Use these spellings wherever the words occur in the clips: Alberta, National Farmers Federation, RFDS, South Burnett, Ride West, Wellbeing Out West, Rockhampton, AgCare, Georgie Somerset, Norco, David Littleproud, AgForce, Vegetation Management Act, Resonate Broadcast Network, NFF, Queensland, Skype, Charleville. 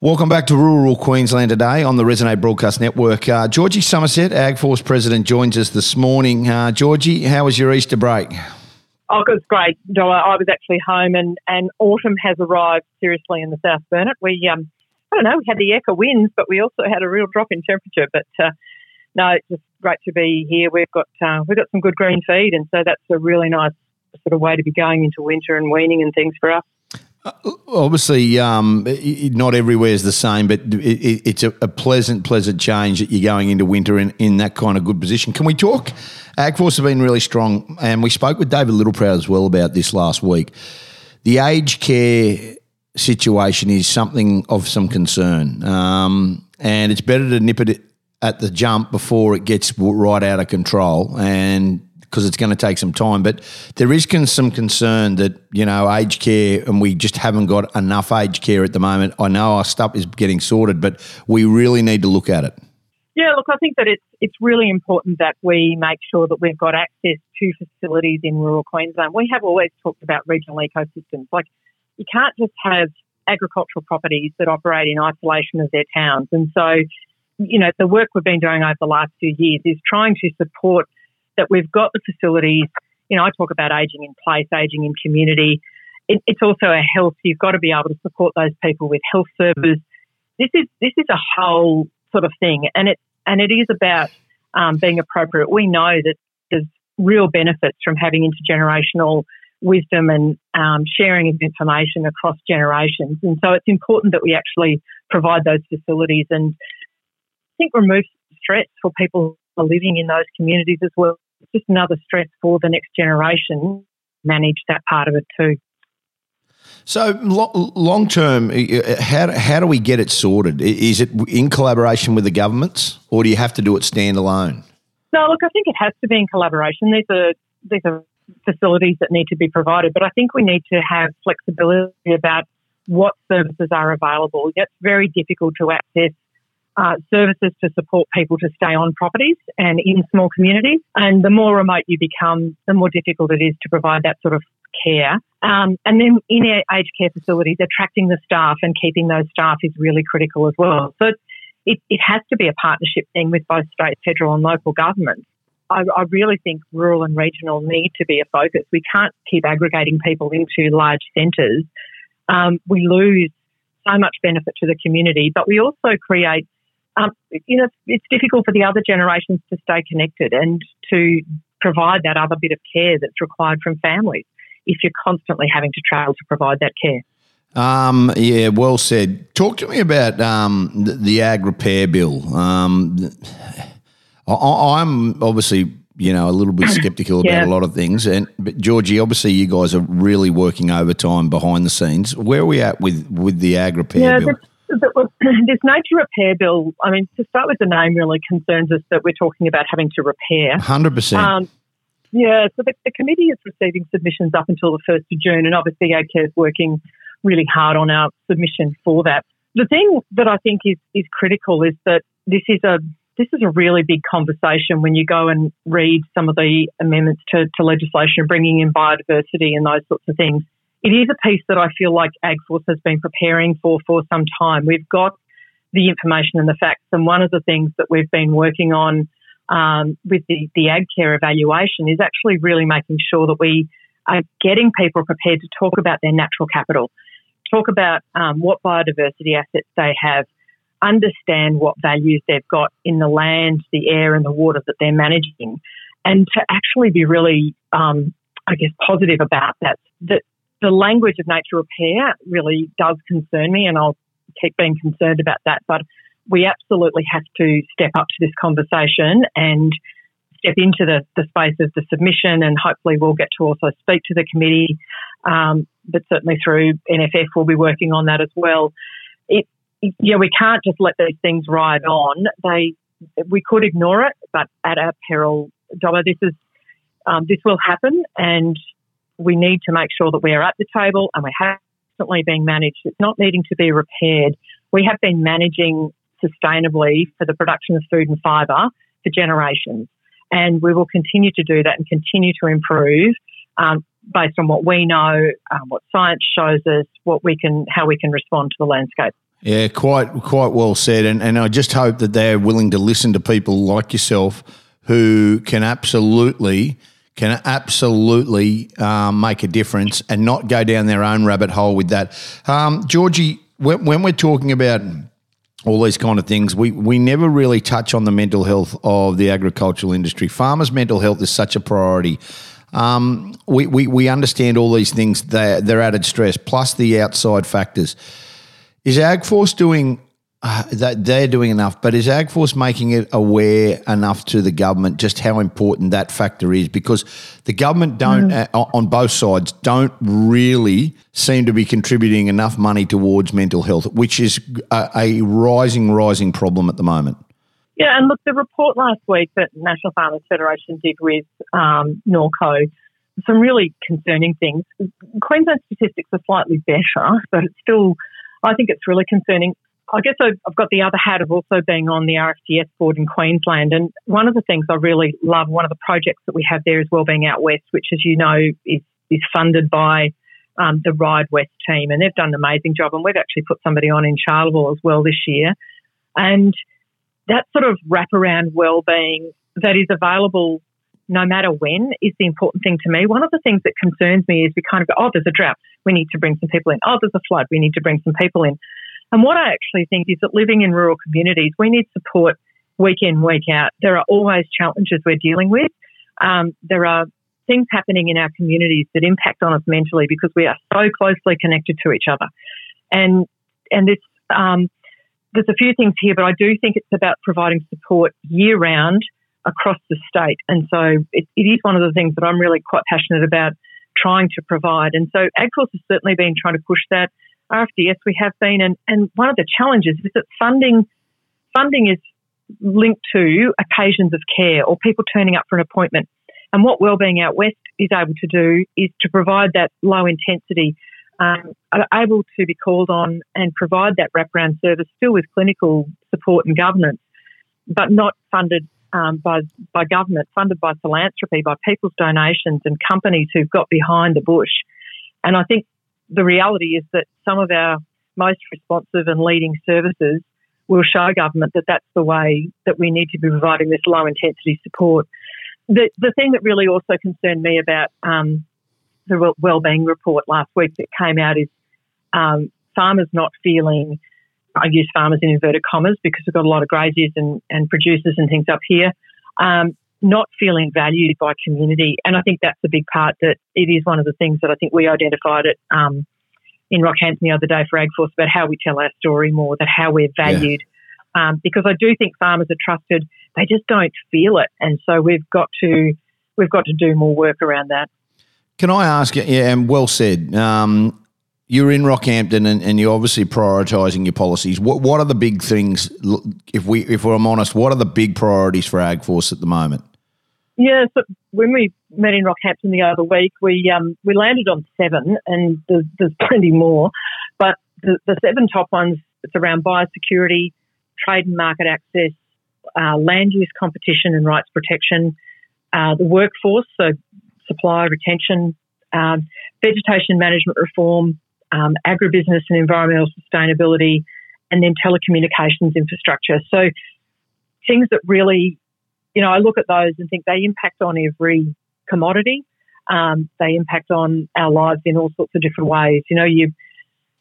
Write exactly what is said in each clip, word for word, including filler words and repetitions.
Welcome back to Rural Queensland today on the Resonate Broadcast Network. Uh, Georgie Somerset, AgForce President, joins us this morning. Uh, Georgie, how was your Easter break? Oh, it was great, Dola. I was actually home, and, and autumn has arrived seriously in the South Burnett. We, um, I don't know, we had the echo winds, but we also had a real drop in temperature. But uh, no, it's just great to be here. We've got uh, we've got some good green feed, and so that's a really nice sort of way to be going into winter and weaning and things for us. Obviously, um, not everywhere is the same, but it, it's a, a pleasant, pleasant change that you're going into winter in, in that kind of good position. Can we talk? AgForce have been really strong, and we spoke with David Littleproud as well about this last week. The AgCare situation is something of some concern, um, and it's better to nip it at the jump before it gets right out of control, and because it's going to take some time. But there is con- some concern that, you know, aged care, and we just haven't got enough aged care at the moment. I know our stuff is getting sorted, but we really need to look at it. Yeah, look, I think that it's it's really important that we make sure that we've got access to facilities in rural Queensland. We have always talked about regional ecosystems. Like, you can't just have agricultural properties that operate in isolation of their towns. And so, you know, the work we've been doing over the last few years is trying to support that we've got the facilities. You know, I talk about ageing in place, ageing in community. It, it's also a health. You've got to be able to support those people with health services. This is this is a whole sort of thing, and it and it is about um, being appropriate. We know that there's real benefits from having intergenerational wisdom and um, sharing of information across generations, and so it's important that we actually provide those facilities and I think remove stress for people who are living in those communities as well. It's just another stress for the next generation, manage that part of it too. So long term, how, how do we get it sorted? Is it in collaboration with the governments, or do you have to do it standalone? No, look, I think it has to be in collaboration. These are, these are facilities that need to be provided, but I think we need to have flexibility about what services are available. It's very difficult to access Uh, services to support people to stay on properties and in small communities. And the more remote you become, the more difficult it is to provide that sort of care. Um, and then in our aged care facilities, attracting the staff and keeping those staff is really critical as well. So it's, it, it has to be a partnership thing with both state, federal and local governments. I, I really think rural and regional need to be a focus. We can't keep aggregating people into large centres. Um, we lose so much benefit to the community, but we also create Um, you know, it's difficult for the other generations to stay connected and to provide that other bit of care that's required from families if you're constantly having to travel to provide that care. Um, yeah, well said. Talk to me about um, the, the ag repair bill. Um, I, I'm obviously, you know, a little bit sceptical yeah. about a lot of things. And but Georgie, obviously you guys are really working overtime behind the scenes. Where are we at with, with the ag repair yeah, bill? This nature repair bill, I mean, to start with, the name really concerns us that we're talking about having to repair. one hundred percent. Um, yeah, so the, the committee is receiving submissions up until the first of June, and obviously AgCare is working really hard on our submission for that. The thing that I think is, is critical is that this is a this is a really big conversation when you go and read some of the amendments to, to legislation bringing in biodiversity and those sorts of things. It is a piece that I feel like AgForce has been preparing for for some time. We've got the information and the facts, and one of the things that we've been working on um, with the, the AgCare evaluation is actually really making sure that we are getting people prepared to talk about their natural capital, talk about um, what biodiversity assets they have, understand what values they've got in the land, the air and the water that they're managing, and to actually be really, um, I guess, positive about that. that The language of nature repair really does concern me, and I'll keep being concerned about that, but we absolutely have to step up to this conversation and step into the, the space of the submission, and hopefully we'll get to also speak to the committee, um, but certainly through N F F we'll be working on that as well. It, it, yeah, we can't just let these things ride on. They, we could ignore it, but at our peril, Dobbo, this is, um, this will happen, and we need to make sure that we are at the table and we're constantly being managed. It's not needing to be repaired. We have been managing sustainably for the production of food and fibre for generations, and we will continue to do that and continue to improve um, based on what we know, um, what science shows us, what we can, how we can respond to the landscape. Yeah, quite quite well said. And, and I just hope that they're willing to listen to people like yourself who can absolutely can absolutely um, make a difference and not go down their own rabbit hole with that. Um, Georgie, when, when we're talking about all these kind of things, we, we never really touch on the mental health of the agricultural industry. Farmers' mental health is such a priority. Um, we, we, we understand all these things, they're, they're added stress, plus the outside factors. Is AgForce doing uh, – that they're doing enough, but is AgForce making it aware enough to the government just how important that factor is? Because the government don't mm. – uh, on both sides don't really seem to be contributing enough money towards mental health, which is a, a rising, rising problem at the moment. Yeah, and look, the report last week that National Farmers Federation did with um, Norco, some really concerning things. Queensland statistics are slightly better, but it's still, I think it's really concerning. I guess I've, I've got the other hat of also being on the R F D S board in Queensland, and one of the things I really love, one of the projects that we have there is Wellbeing Out West, which, as you know, is, is funded by um, the Ride West team, and they've done an amazing job, and we've actually put somebody on in Charleville as well this year. And that sort of wraparound wellbeing that is available no matter when is the important thing to me. One of the things that concerns me is we kind of go, oh, there's a drought, we need to bring some people in. Oh, there's a flood, we need to bring some people in. And what I actually think is that living in rural communities, we need support week in, week out. There are always challenges we're dealing with. Um, there are things happening in our communities that impact on us mentally because we are so closely connected to each other. And, and this... Um, There's a few things here, but I do think it's about providing support year-round across the state. And so it, it is one of the things that I'm really quite passionate about trying to provide. And so AgForce has certainly been trying to push that. R F D S we have been. And, and one of the challenges is that funding funding is linked to occasions of care or people turning up for an appointment. And what Wellbeing Out West is able to do is to provide that low-intensity Um, are able to be called on and provide that wraparound service still with clinical support and governance, but not funded um, by by government, funded by philanthropy, by people's donations and companies who've got behind the bush. And I think the reality is that some of our most responsive and leading services will show government that that's the way that we need to be providing this low-intensity support. The, the thing that really also concerned me about um, the wellbeing report last week that came out is um, farmers not feeling, I use farmers in inverted commas because we've got a lot of graziers and, and producers and things up here, um, not feeling valued by community. And I think that's a big part that it is one of the things that I think we identified it um, in Rockhampton the other day for AgForce about how we tell our story more, that how we're valued. Yeah. Um, because I do think farmers are trusted, they just don't feel it. And so we've got to we've got to do more work around that. Can I ask you, yeah, and well said, um, you're in Rockhampton and, and you're obviously prioritising your policies. What, what are the big things, if, we, if we're honest, what are the big priorities for AgForce at the moment? Yeah, so when we met in Rockhampton the other week, we um, we landed on seven, and there's, there's plenty more, but the, the seven top ones, it's around biosecurity, trade and market access, uh, land use competition and rights protection, uh, the workforce, so supply, retention, um, vegetation management reform, um, agribusiness and environmental sustainability, and then telecommunications infrastructure. So things that really, you know, I look at those and think they impact on every commodity. Um, they impact on our lives in all sorts of different ways. You know, you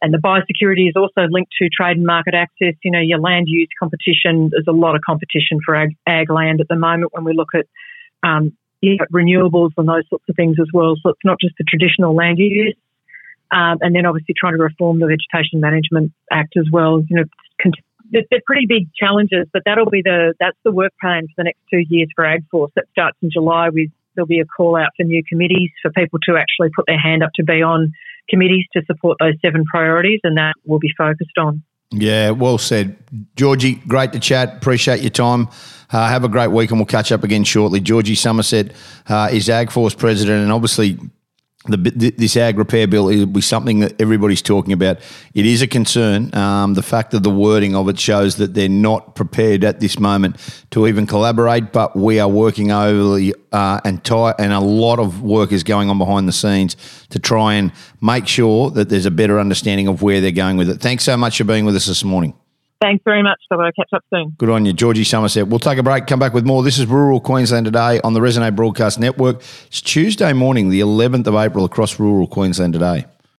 and the biosecurity is also linked to trade and market access. You know, your land use competition, there's a lot of competition for ag, ag land at the moment when we look at um Yeah, renewables and those sorts of things as well. So it's not just the traditional land use. Um, and then obviously trying to reform the Vegetation Management Act as well. You know, con- they're pretty big challenges, but that'll be the, that's the work plan for the next two years for AgForce. That starts in July with, there'll be a call out for new committees for people to actually put their hand up to be on committees to support those seven priorities, and that will be focused on. Yeah, well said. Georgie, great to chat. Appreciate your time. Uh, have a great week and we'll catch up again shortly. Georgie Somerset uh, is AgForce President and obviously The, this ag repair bill will be something that everybody's talking about. It is a concern. Um, the fact that the wording of it shows that they're not prepared at this moment to even collaborate, but we are working overly uh, and, tie- and a lot of work is going on behind the scenes to try and make sure that there's a better understanding of where they're going with it. Thanks so much for being with us this morning. Thanks very much. So I'll catch up soon. Good on you, Georgie Somerset. We'll take a break, come back with more. This is Rural Queensland Today on the Resonate Broadcast Network. It's Tuesday morning, the eleventh of April, across Rural Queensland today.